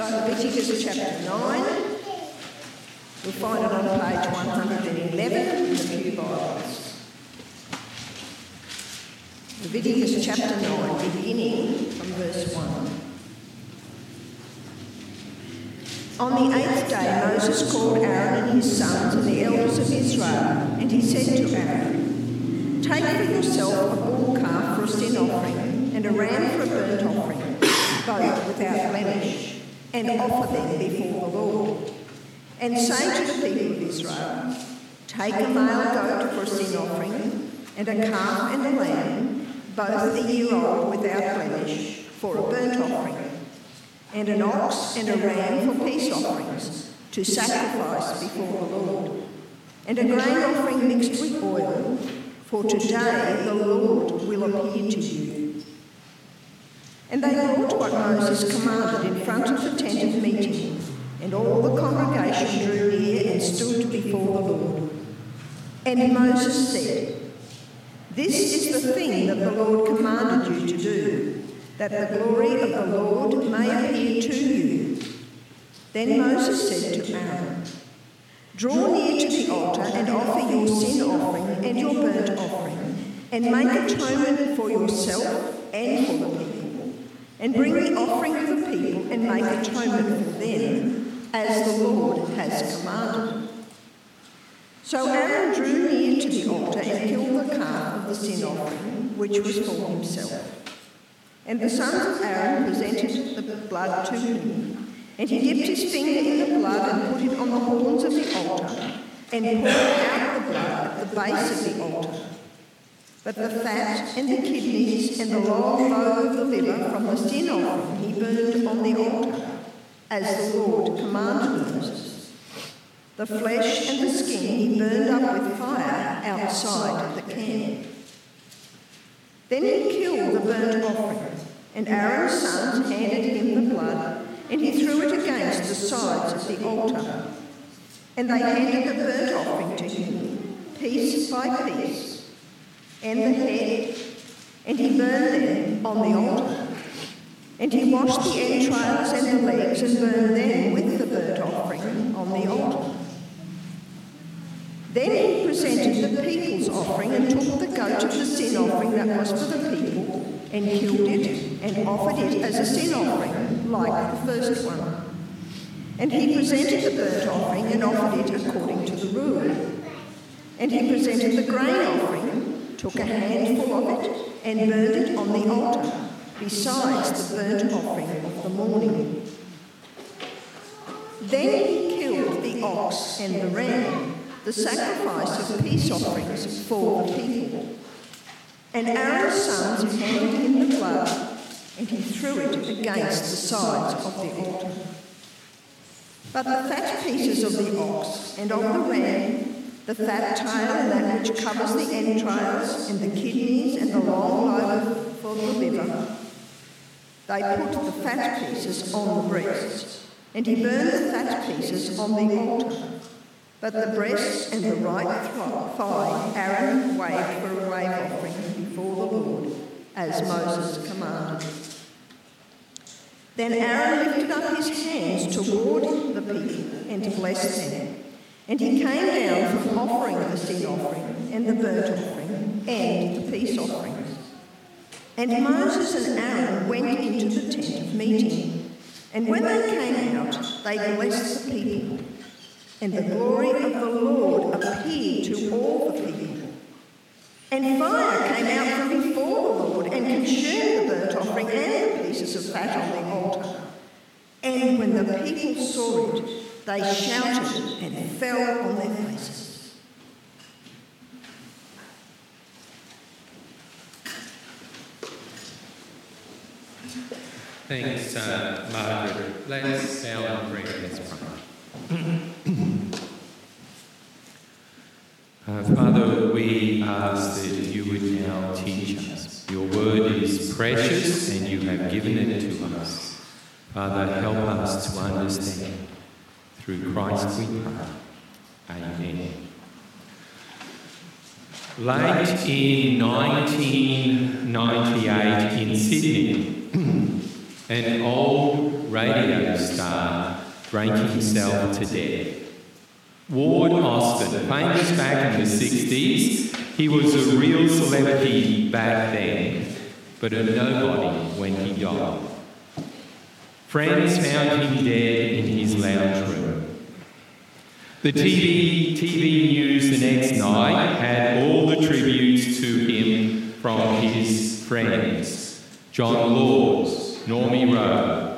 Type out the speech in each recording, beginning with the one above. So Leviticus chapter 9, we'll find it on page 111 in the Pew Bibles. Leviticus chapter 9, beginning from verse 1. On the 8th day, Moses called Aaron and his sons and the elders of Israel, and he said to Aaron, "Take for yourself a bull calf for a sin offering and a ram for a burnt offering, both without blemish, and offer them before the Lord. And say to the people of Israel, take a male goat for a sin offering and a calf and a lamb, both a year old without blemish, for a burnt offering, and an ox and a ram for peace offerings, to sacrifice before the Lord, and a grain offering mixed with oil, for today the Lord will appear to you." And they brought what Moses commanded in front of the tent of meeting, and all the congregation drew near and stood before the Lord. And Moses said, "This is the thing that the Lord commanded you to do, that the glory of the Lord may appear to you." Then Moses said to Aaron, "Draw near to the altar and offer your sin offering and your burnt offering, and make atonement for yourself and for the people, and bring the offering of the people and make atonement for them, as the Lord has commanded." So Aaron drew near to the altar and killed the calf of the sin offering, which was for himself. And the sons of Aaron presented the blood to him, and he dipped his finger in the blood and put it on the horns of the altar, and poured out the blood at the base of the altar. But the fat and the kidneys and the long lobe of the liver from the sin offering he burned on the altar, as the Lord commanded Moses. The flesh and the skin he burned up with fire outside the camp. Then he killed the burnt offering, and Aaron's sons handed him the blood, and he threw it against the sides of the altar. And they handed the burnt offering to him, piece by piece, and the head, and he burned them on the altar. And he washed the entrails and the legs and burned them with the burnt offering on the altar. Then he presented the people's offering and took the goat of the sin offering that was for the people and killed it and offered it as a sin offering, like the first one. And he presented the burnt offering and offered it according to the rule. And he presented the grain offering, took a handful of it and burned it on the altar, besides the burnt offering of the morning. Then he killed the ox and the ram, the sacrifice of peace offerings for the people. And Aaron's sons handed him the blood, and he threw it against the sides of the altar. But the fat pieces of the ox and of the ram, the fat tail and that which covers the entrails, and the kidneys and the long lobe for the liver, they put the fat pieces on the breasts, and he burned the fat pieces on the altar. But the breasts and the right thigh Aaron waved for a wave offering before the Lord, as Moses commanded. Then Aaron lifted up his hands toward the people and blessed them. And he came down from offering the sin offering and the burnt offering and the peace offerings. And Moses and Aaron went into the tent of meeting. And when they came out, they blessed the people. And the glory of the Lord appeared to all the people. And fire came out from before the Lord and consumed the burnt offering and the pieces of fat on the altar. And when the people saw it, they shouted and fell on their faces. Thanks, Margaret. Let's bow and pray this time. Father, we ask that you would now teach us. Your word is precious and you have given it to us. Father, help us to understand. Through Christ we pray. Amen. Late in 1998 in Sydney, an old radio star drank himself to death. Ward Austin, famous back in the 60s, he was a real celebrity back then, but a nobody when he died. Friends found him dead in his lounge room. The TV news the next night had all the tributes to him from his friends, John Laws, Normie Rowe,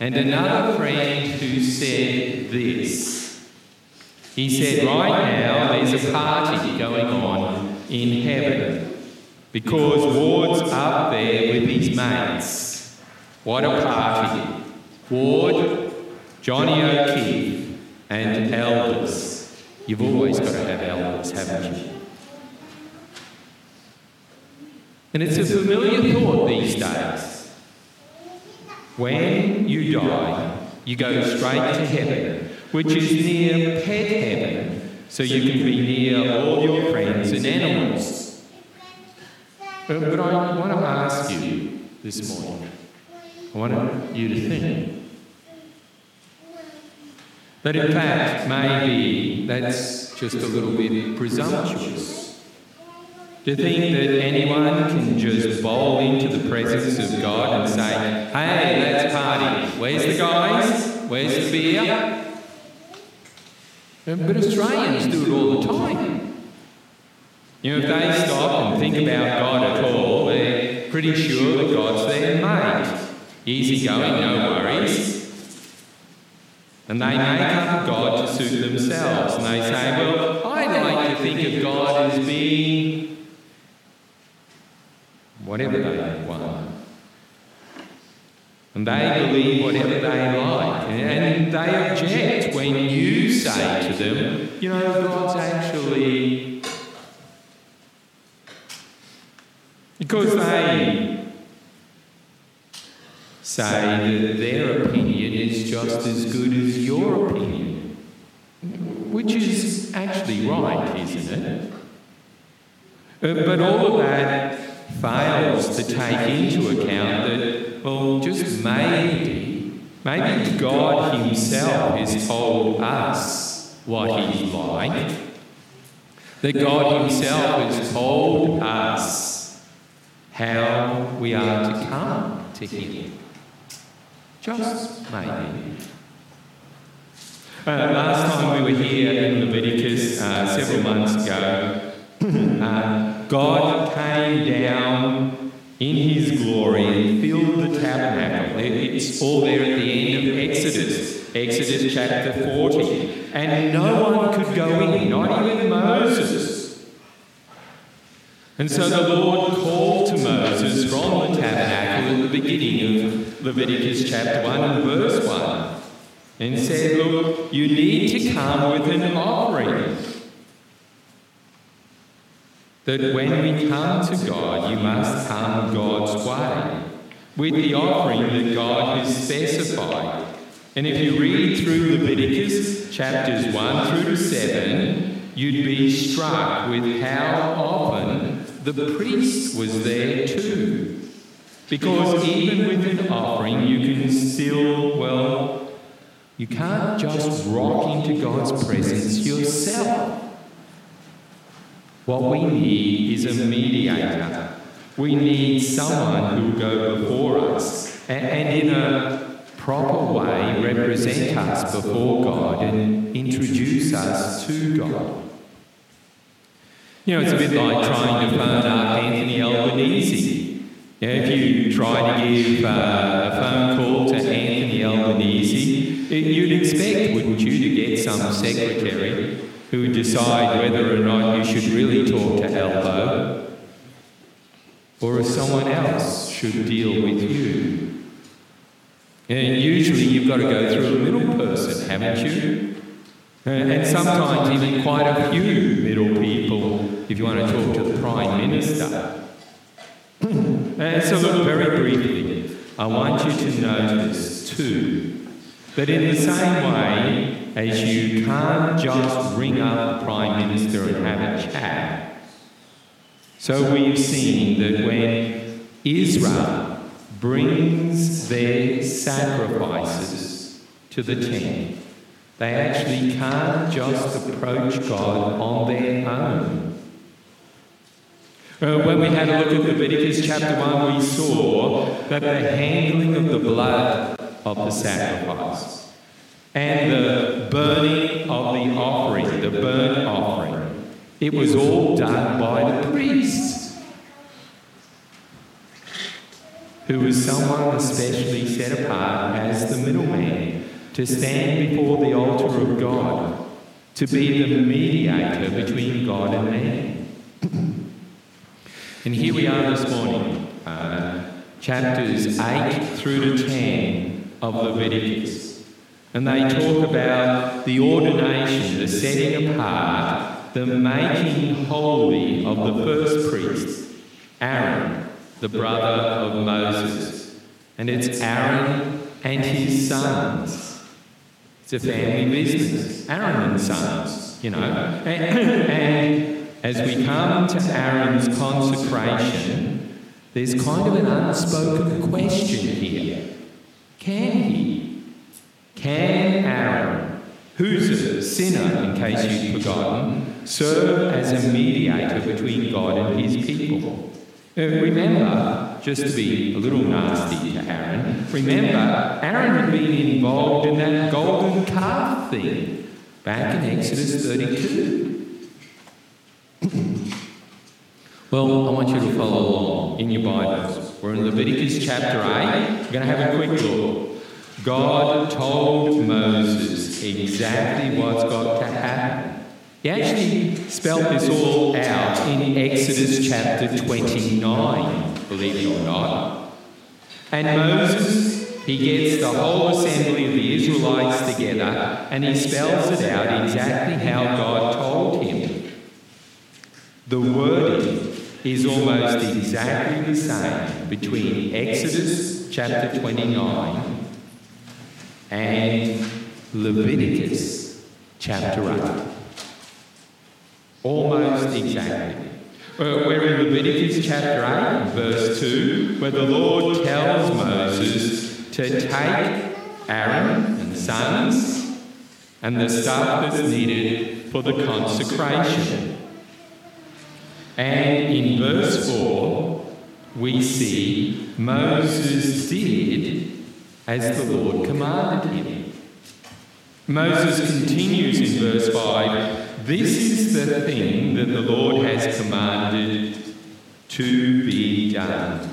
and another friend who said this. He said, right now there's a party going on in heaven because Ward's up there with his mates. What a party. Ward, Johnny O'Keefe, and elders. You've always got to have elders, haven't you? And it's a familiar thought these days. When you die, you go straight to heaven, which is near pet heaven, so you can be near all your friends and animals. But I want to ask you this morning, I want you to think, that in fact, maybe that's just a little bit presumptuous to think that anyone can just bowl into the presence of God and say, hey, let's party. Where's the guys? Where's the beer? But Australians do it all the time. You know, if they stop and think about God at all, they're pretty sure that God's their mate. Easy going, no worries. And they make up God to suit themselves. And they say, well, I'd like to think of God as being whatever they want. And they believe whatever they like. And they object when you say to them, you know, God's actually... Because they say that their opinion is just as good as your opinion, which is actually right, isn't it? But all of that fails to take into account that, well, just maybe God himself has told us what he's like, that God himself has told us how we are to come to him. Just maybe. Last time we were here in Leviticus, several months ago, God came down in his glory and filled the tabernacle. It's all there at the end of Exodus chapter 40. And no one could go in, not even Moses. And so the Lord called to Moses from the tabernacle at the beginning of Leviticus chapter 1 and verse 1, and said, look, you need to come with an offering. That when we come to God, you must come God's way, with the offering that God has specified. And if you read through Leviticus chapters 1 through 7, you'd be struck with how often the priest was there too. Because even with an offering, you can still, well, you can't just rock into God's presence yourself. What we need is a mediator. We need someone who will go before us and in a proper way represent us before God and introduce us to God. You know, it's a bit like trying to phone up Anthony Albanese. Yeah, if you try to give a phone call to Anthony Albanese, you'd expect, wouldn't you, to get some secretary who would decide whether or not you should really talk to Albo or if someone else should deal with you. And usually you've got to go through a middle person, haven't you? And sometimes even quite a few middle people if you want to talk to the Prime Minister. And so look, very briefly, I want you to notice too, that in the same way as you can't just ring up the Prime Minister and have a chat, so we've seen that when Israel brings their sacrifices to the tent. They actually can't just approach God on their own. When we had a look at Leviticus chapter 1, we saw that the handling of the blood of the sacrifice and the burning of the offering, the burnt offering, it was all done by the priest, who was someone especially set apart as the middleman, to stand before the altar of God, to be the mediator between God and man. And here we are this morning, chapters 8 through to 10 of Leviticus. And they talk about the ordination, the setting apart, the making holy of the first priest, Aaron, the brother of Moses. And it's Aaron and his sons. It's a family business, Aaron and sons, you know. And as we come to Aaron's consecration, there's kind of an unspoken question here. Can Aaron, who's a sinner in case you've forgotten, serve as a mediator between God and his people? Remember, just to be a little nasty to Aaron, remember Aaron had been involved in that golden calf thing back in Exodus 32. Well, I want you to follow along in your Bibles. We're in Leviticus chapter 8. We're going to have a quick look. God told Moses exactly what's got to happen. He actually spelled this all out in Exodus chapter 29, believe it or not. And Moses, he gets the whole assembly of the Israelites together and he spells it out exactly how God told him. The wording is almost exactly the same between Exodus chapter 29 and Leviticus chapter 8. Almost exactly. We're in Leviticus chapter 8, verse 2, where the Lord tells Moses to take Aaron and sons and the stuff that's needed for the consecration. And in verse 4, we see Moses did as the Lord commanded him. Moses continues in verse 5, this is the thing that the Lord has commanded to be done.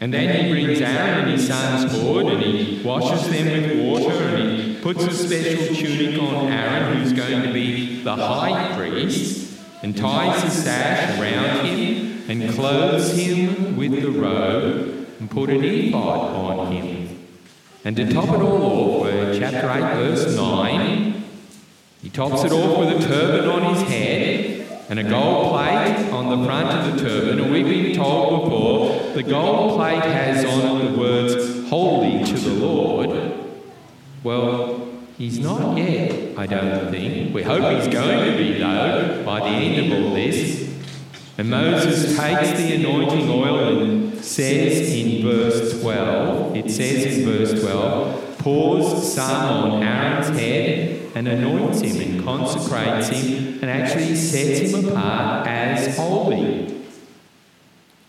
And then he brings Aaron and his sons forward and he washes them with water and he puts a special tunic on Aaron, who's going to be the high priest, and ties his sash around him and clothes him with the robe and put an ephod on him. And to top it all off, chapter 8, verse 9, he tops it off with a turban on his head and a gold plate on the front of the turban. And we've been told before, the gold plate has on the words, holy to the Lord. Well, he's not yet, I don't think. We hope he's going to be, though, by the end of all this. And Moses takes the anointing oil and says in verse 12, pours some on Aaron's head and anoints him and consecrates him and actually sets him apart as holy.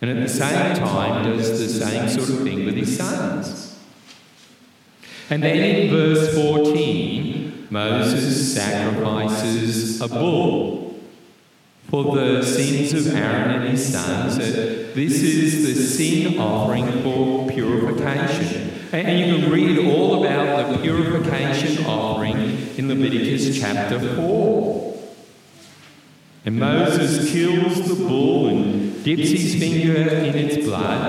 And at the same time does the same sort of thing with his sons. And then in verse 14, Moses sacrifices a bull for the sins of Aaron and his sons. This is the sin offering for purification. And you can read all about the purification offering in Leviticus chapter 4. And Moses kills the bull and dips his finger in its blood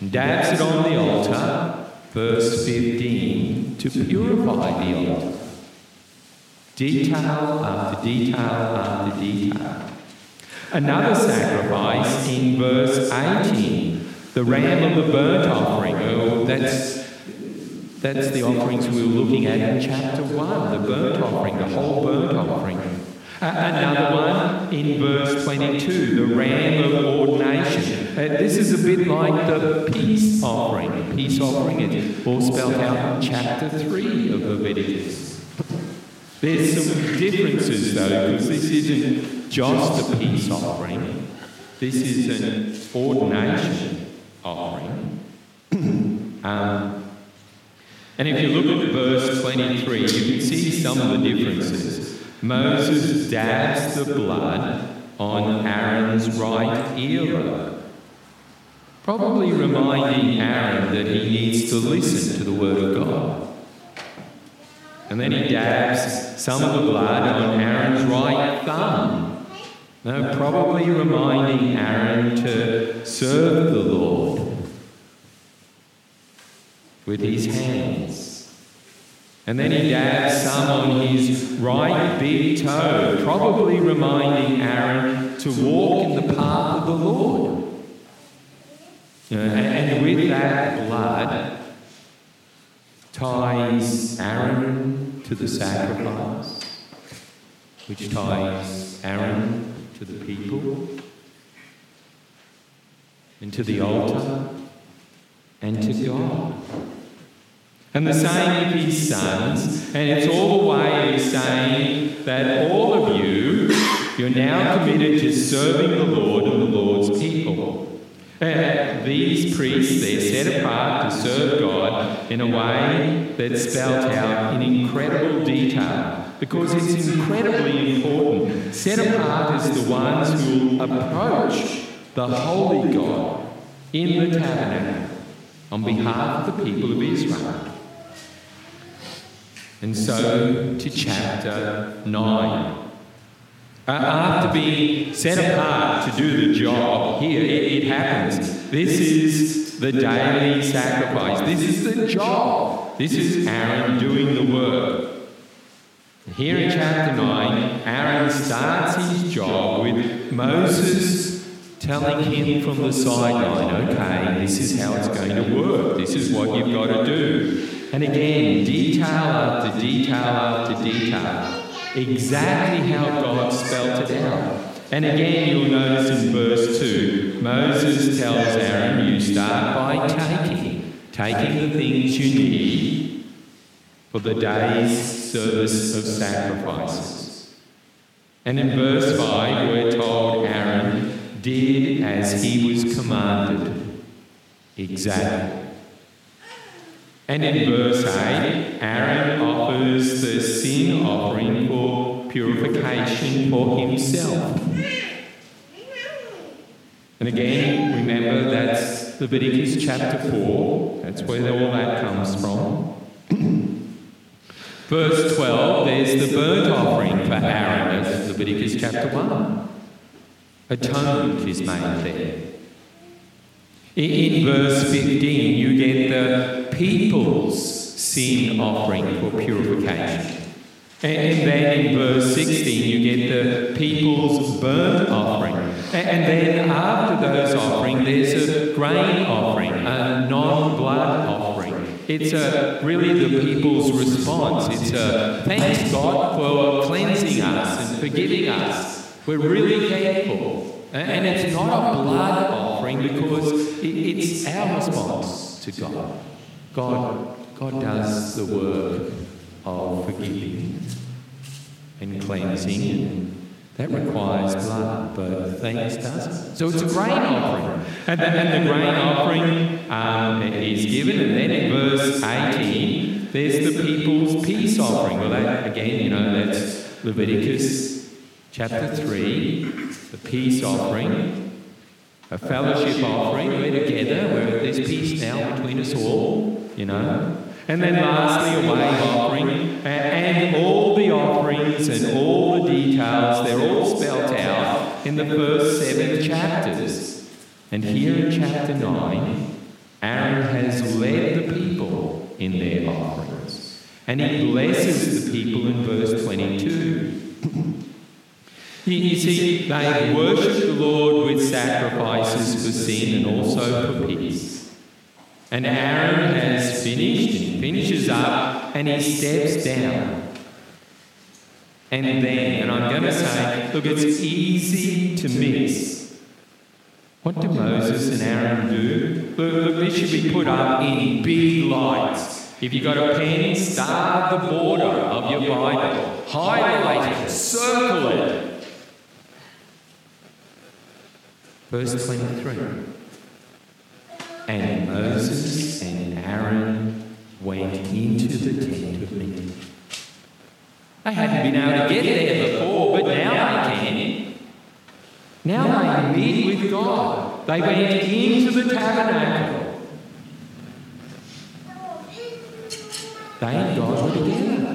and dabs it on the altar. Verse 15, to purify the altar. Detail after detail after detail. Another sacrifice in verse 18, the ram of the burnt offering. Oh, that's the offerings we were looking at in chapter 1, the burnt offering, the whole burnt offering. Another one in verse 22, the ram of ordination. This is a bit like the peace offering. Peace offering is all spelled out in chapter 3 of Leviticus. There's some differences though, because this isn't just a peace offering. This is an ordination offering. And if you look at verse 23, you can see some of the differences. Moses dabs the blood on Aaron's right earlobe, probably reminding Aaron that he needs to listen to the word of God. And then he dabs some of the blood on Aaron's right thumb, now probably reminding Aaron to serve the Lord with his hands. And then he dabs some on his right big toe, probably reminding Aaron to walk in the path of the Lord. And with that blood, ties Aaron to the sacrifice, which ties Aaron to the people, and to the altar, and to God. And the same with his sons, and it's all a way of saying that all of you, you're now committed to serving the Lord and the Lord's people. These priests, they're set apart to serve God in a way that's spelled out in incredible detail, because it's incredibly important. Set apart as the ones who approach the holy God in the tabernacle on behalf of the people of Israel. And so to chapter 9. After being set apart to do the job, here it happens. This is the daily sacrifice. This is the job. This is Aaron doing the work. Here in chapter 9, Aaron starts his job with Moses telling him from the sideline, okay, this is how it's going to work. This is what you've got to do. And again, detail after detail after detail, exactly how God spelt it out. And again, you'll notice in verse 2, Moses tells Aaron, you start by taking the things you need for the day's service of sacrifices. And in verse 5, we're told Aaron did as he was commanded, exactly. And in verse 8, Aaron offers the sin offering for purification for himself. And again, remember that's Leviticus chapter 4. That's where all that comes from. Verse 12, there's the burnt offering for Aaron. That's Leviticus chapter 1. Atonement is made there. In verse 15, you get the people's sin offering for purification. And then in verse 16, you get the people's burnt offering. And then after those offerings, there's a grain offering, a non-blood offering. It's really the people's response. It's a thanks God for cleansing us and forgiving us. We're really thankful. And it's not a blood offering because it's our response to God. God does the work of forgiving and cleansing, and that requires blood, but thanks does. So it's a grain offering. And the grain offering is given, and then in verse 18, there's the people's peace offering. Well, that, again, that's Leviticus chapter 3. The peace offering, a fellowship offering, we're together, there's peace now between us all, And then lastly, a wave offering, and all the offerings and all the details, they're all spelt out in the first 7 chapters. And here in chapter 9, Aaron has led the people in their offerings. And he blesses the people in verse 22. You see, they worship the Lord with sacrifices for sin and also for peace. And Aaron has finished, and finishes up, and he steps down. and vain, and I'm going to say, look, it's easy to miss. What do Moses and Aaron do? Look, this should be put up in big lights. If you've got a pen, star the border of your Bible, highlight it, circle it. Verse 23. And Moses and Aaron went into the tent of meeting. They hadn't been able to get there before, but now they can. Now they meet with God. They went into the tabernacle. They and God were together.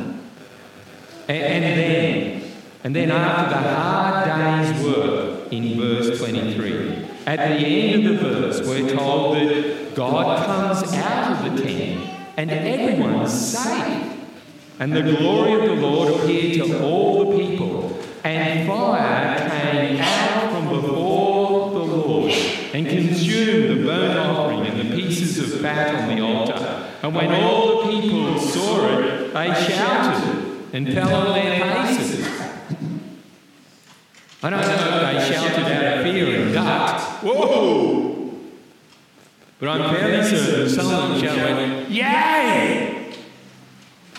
And then after the hard day's work, in verse 23, at the end of the verse, we're told that God comes out of the tent and everyone's saved. And the glory of the Lord appeared to all the people, and fire came out from before the Lord and consumed the burnt offering and the pieces of fat on the altar. And when all the people saw it, they shouted and fell on their faces. I don't know if they shouted out of fear and ducked. Whoa! But I'm fairly certain someone shouted, "Yay!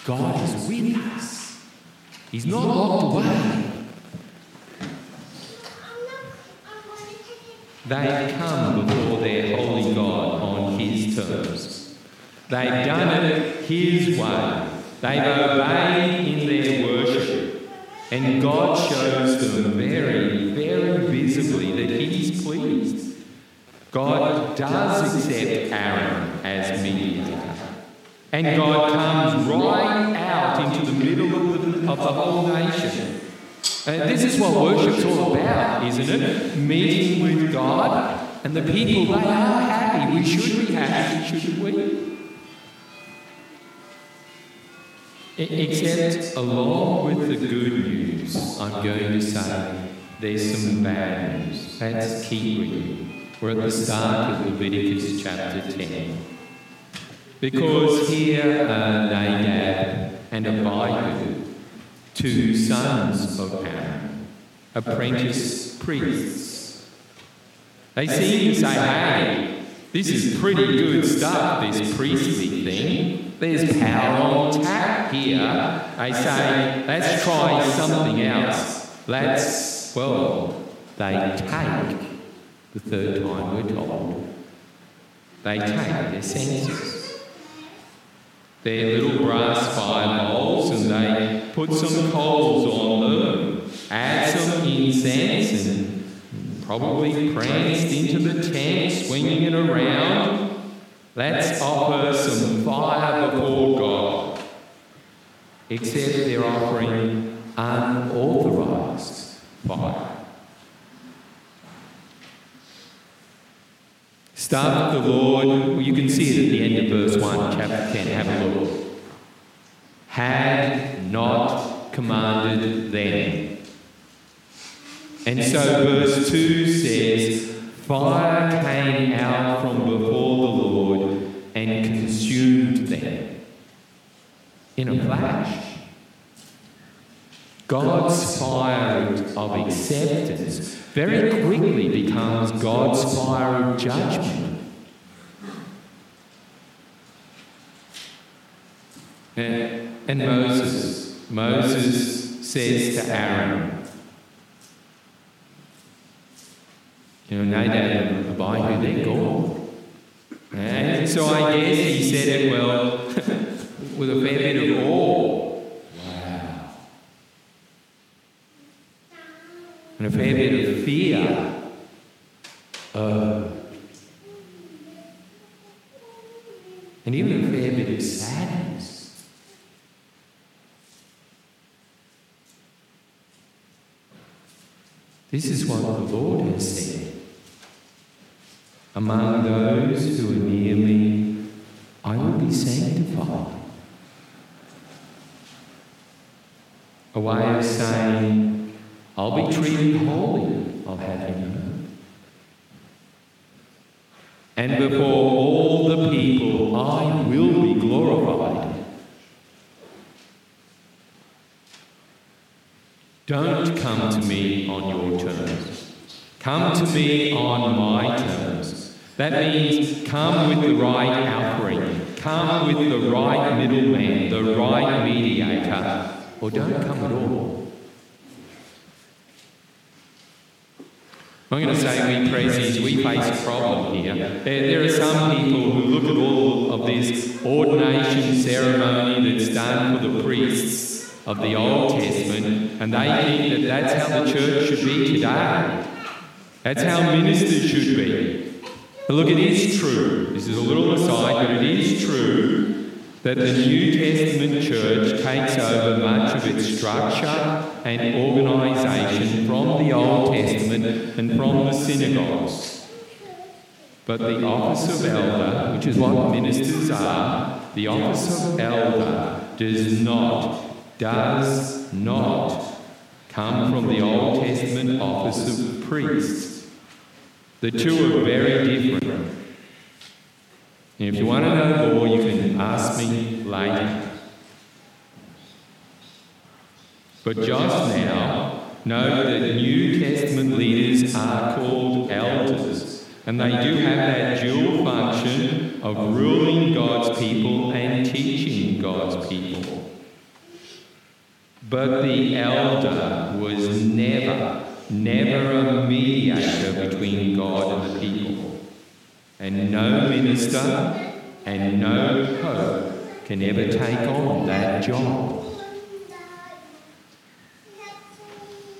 God is with us. He's not locked away." They come before their holy God on His terms. They've done it His way. They've obeyed in their worship. And God shows them very, very visibly that He's pleased. God does accept Aaron as mediator. And God comes right out into the middle of the whole nation. And this is what worship's all about, isn't it? Meeting with God and the people, they are happy. We should be happy, shouldn't we? Except along with the good news, I'm going to say there's some bad news. Let's keep reading. We're at the start of Leviticus chapter 10. Because here are Nadab and Abihu, two sons of Aaron, apprentice priests. They seem to say, hey, this is pretty good stuff, this priestly thing. There's power on tap here. They say, let's try something else. They take, the third time we're told, they take their senses. Their little brass fireballs, and they put some coals on them, add some incense, and probably pranced into the tent, swinging it around. Let's offer some fire before God. Except they're offering unauthorized fire. Start with the Lord. Well, you can see it at the end of verse 1, chapter 10. Have a look. Had not commanded them. And so verse 2 says, fire came out from before the Lord and consumed them. In a flash, God's fire of acceptance very quickly becomes God's fire of judgment. And Moses says to Aaron, Nadab and Abihu, they're gone. And so I guess he said it, with a fair bit of awe. Wow. And a fair bit of fear. And even a fair bit of sadness. This is what the Lord has said. Among those who are near me, I will be sanctified. A way of saying, I'll be treated holy, I'll have you know. And before all the people, I will be glorified. Don't come to me on your terms. Come to me on my terms. That means come with the right offering. Come with the right middleman, the right mediator, or don't come at all. I'm going to say we Prezies, we face a problem here. There are some people who look at all of this ordination ceremony that's done for the priests of the Old Testament, and they think that that's how the church should be today. That's how ministers should be. But look, it is true, this is a little aside, but it is true that the New Testament church takes over much of its structure and organisation from the Old Testament and from the synagogues. But the office of elder, which is what ministers are, the office of elder does not come from the Old Testament office of priest. The two are very different. And if you want to know more, you can ask me later. But just now, know that New Testament leaders are called elders, and they do have that dual function of ruling God's people and teaching God's people. But the elder was never a mediator between God and the people. And no minister and no pope can ever take on that job.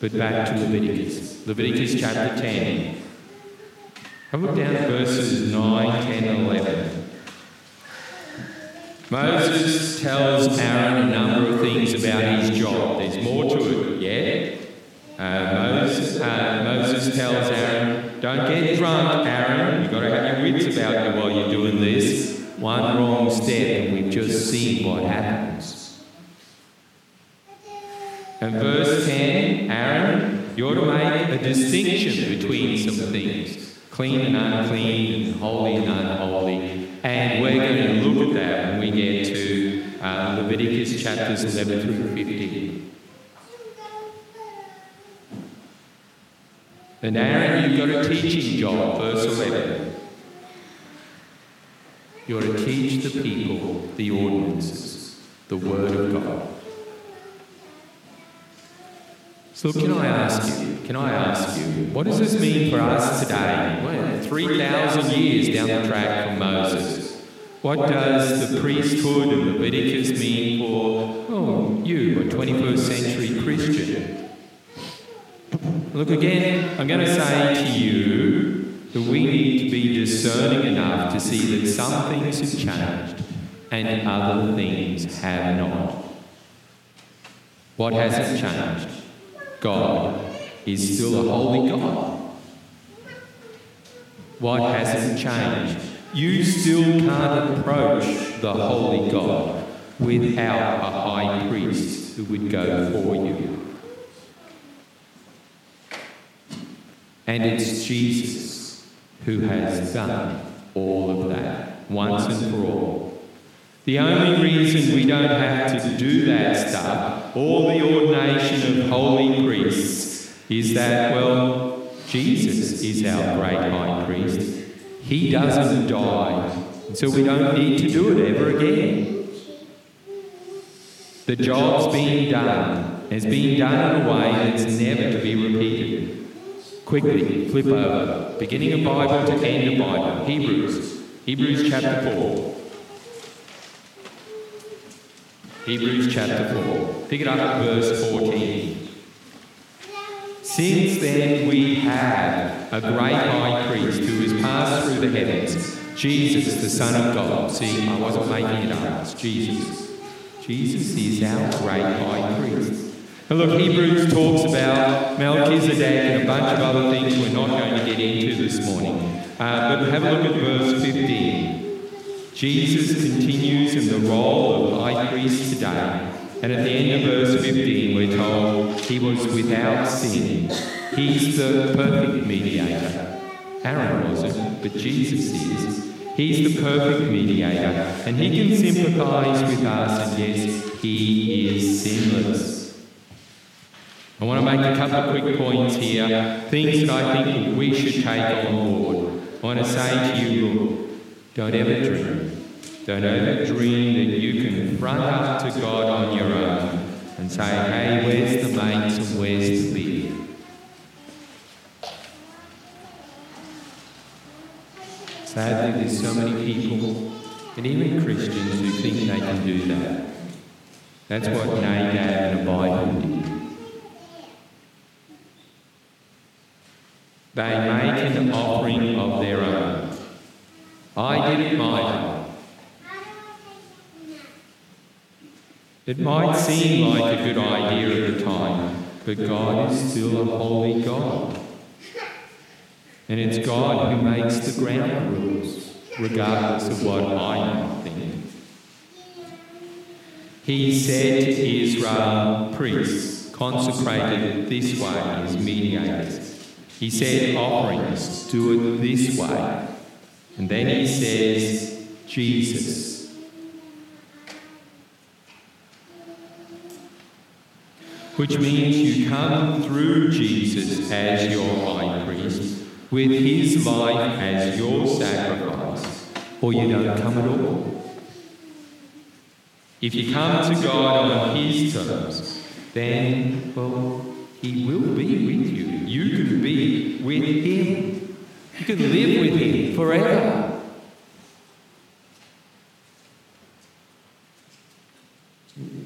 But back to Leviticus. Leviticus chapter 10. Have a look down at verses 9, 10, and 11. Moses tells Aaron a number of things about his job. There's more to it, yeah? Moses tells Aaron, don't get drunk, Aaron. You've got to have your wits about you while you're doing this. One wrong step and we've just seen what happens. And verse 10, Aaron, you're to make a distinction between some things, clean and unclean, and holy and unholy. And we're going to look at that when we get to Leviticus chapters 11 through 15. And Aaron, you've got a teaching job, verse 11. You're to teach the people the ordinances, the word of God. So can I ask you, what does this mean for us today? Well, 3,000 years down the track from Moses. What does the priesthood of Leviticus mean for you, a 21st century Christian? Look, again, I'm going to say to you that we need to be discerning enough to see that some things have changed and other things have not. What hasn't changed? God is still a holy God. What hasn't changed? You still can't approach the holy God without a high priest who would go for you. And it's Jesus who has done all of that once and for all. The only reason we don't have to do that stuff, all the ordination of holy priests, is that, well, Jesus is our great high priest. He doesn't die, so we don't need to do it ever again. The job's being done. It's being done in a way that's never to be repeated. Quickly, flip over. Beginning of Bible to end of Bible. Hebrews chapter 4. Pick it up at verse 14. Since then we have a great high priest who has passed through the heavens, Jesus, the Son of God. See, I wasn't making it up. It's Jesus. Jesus is our great high priest. And look, Hebrews talks about Melchizedek and a bunch of other things we're not going to get into this morning. But have a look at verse 15. Jesus continues in the role of high priest today. And at the end of verse 15, we're told he was without sin. He's the perfect mediator. Aaron wasn't, but Jesus is. He's the perfect mediator. And he can sympathise with us, and yes, he is sinless. I want to make a couple of quick points here, things that I think we should take on board. I want to say to you, look, don't ever dream. Don't ever dream that you can front up to God on your own and say, hey, where's the mates and where's the beer? Sadly, there's so many people, and even Christians, who think they can do that. That's what Nadab and Abihu did. They make an offering of their own. I did it my way. It might seem like a good idea at the time, but God is still a holy God. And it's God who makes the ground rules, regardless of what I might think. He said to Israel, priests, consecrated this way as mediators. He said, offerings, do it this way. And then he says, Jesus. Which means you come through Jesus as your high priest, with his life as your sacrifice, or you don't come at all. If you come to God on his terms, then, well, he will be with you. You can be with him. You can live with him forever.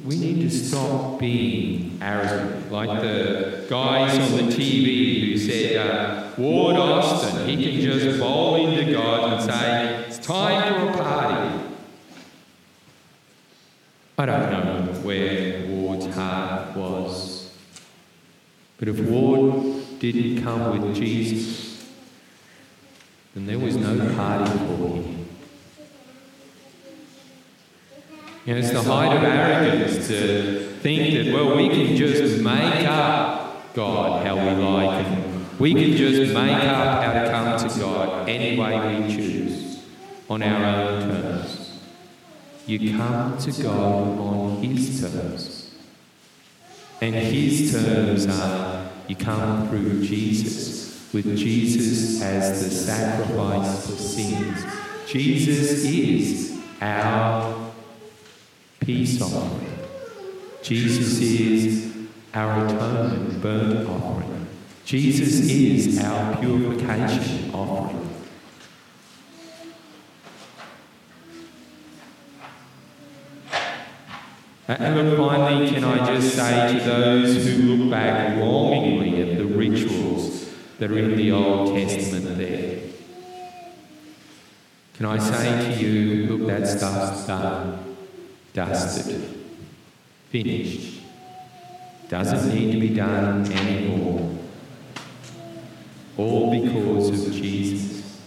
We need to stop being arrogant, like the guys on the TV who said, Ward Austin, he can just bowl into God and say, it's time for a party. I don't know where Ward's heart was, but if Ward didn't come with Jesus, then there was no party for him. You know, it's the height of arrogance to think that, well, we can just make up God how we like and we can just make up how to come to God any way we choose on our own terms. You come to God on his terms. And his terms are you come through Jesus, with Jesus as the sacrifice for sins. Jesus is our peace offering. Jesus is our atonement burnt offering. Jesus is our purification offering. And look, finally, can I just say to those who look back longingly at the rituals that are in the Old Testament there, can I say to you, look, that stuff's done. Dusted, finished, doesn't need to be done anymore, all because of Jesus.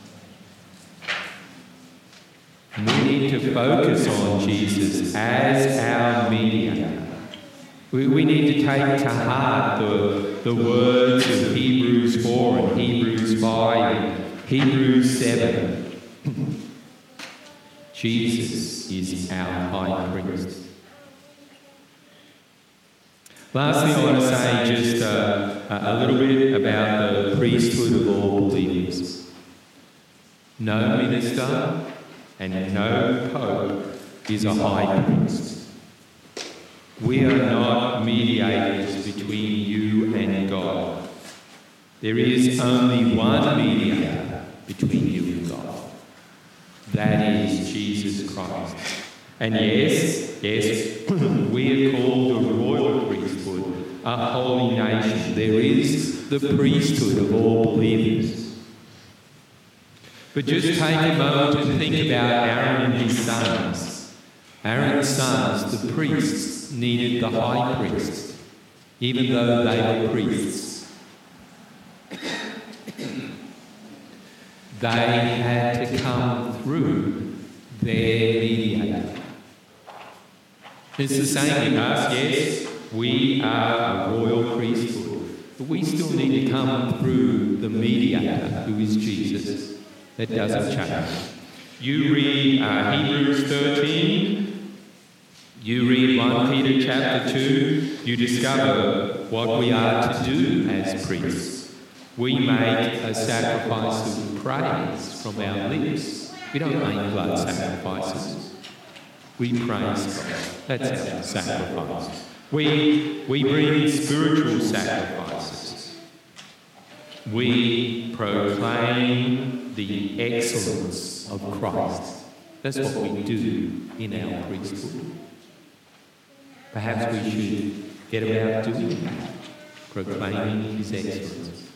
And we need to focus on Jesus as our mediator. We need to take to heart the words of Hebrews 4 and Hebrews 5 and Hebrews 7. Jesus is our high priest. Lastly, I want to say just a little bit about the priesthood of all believers. No minister and no pope is a high priest. We are not mediators between you and God. There is only one mediator between you and God. That is Jesus Christ. And yes, we are called a royal priesthood, a holy nation. There is the priesthood of all believers. But just take a moment and think about Aaron and his sons. Aaron's sons, the priests, needed the high priest, even though they were priests. They had to come through their mediator. It's the same with us, yes, we are a royal priesthood, but we still need to come through the mediator, who is Jesus. That doesn't change. You read Hebrews 13, you read 1 Peter chapter 2, you discover what we are to do as priests. We make a sacrifice of praise from our lips. We don't make blood sacrifices. We praise God. That's our sacrifice. We bring spiritual sacrifices. We proclaim the excellence of Christ. That's what we do in our priesthood. Perhaps we should get about doing that, proclaiming His excellence.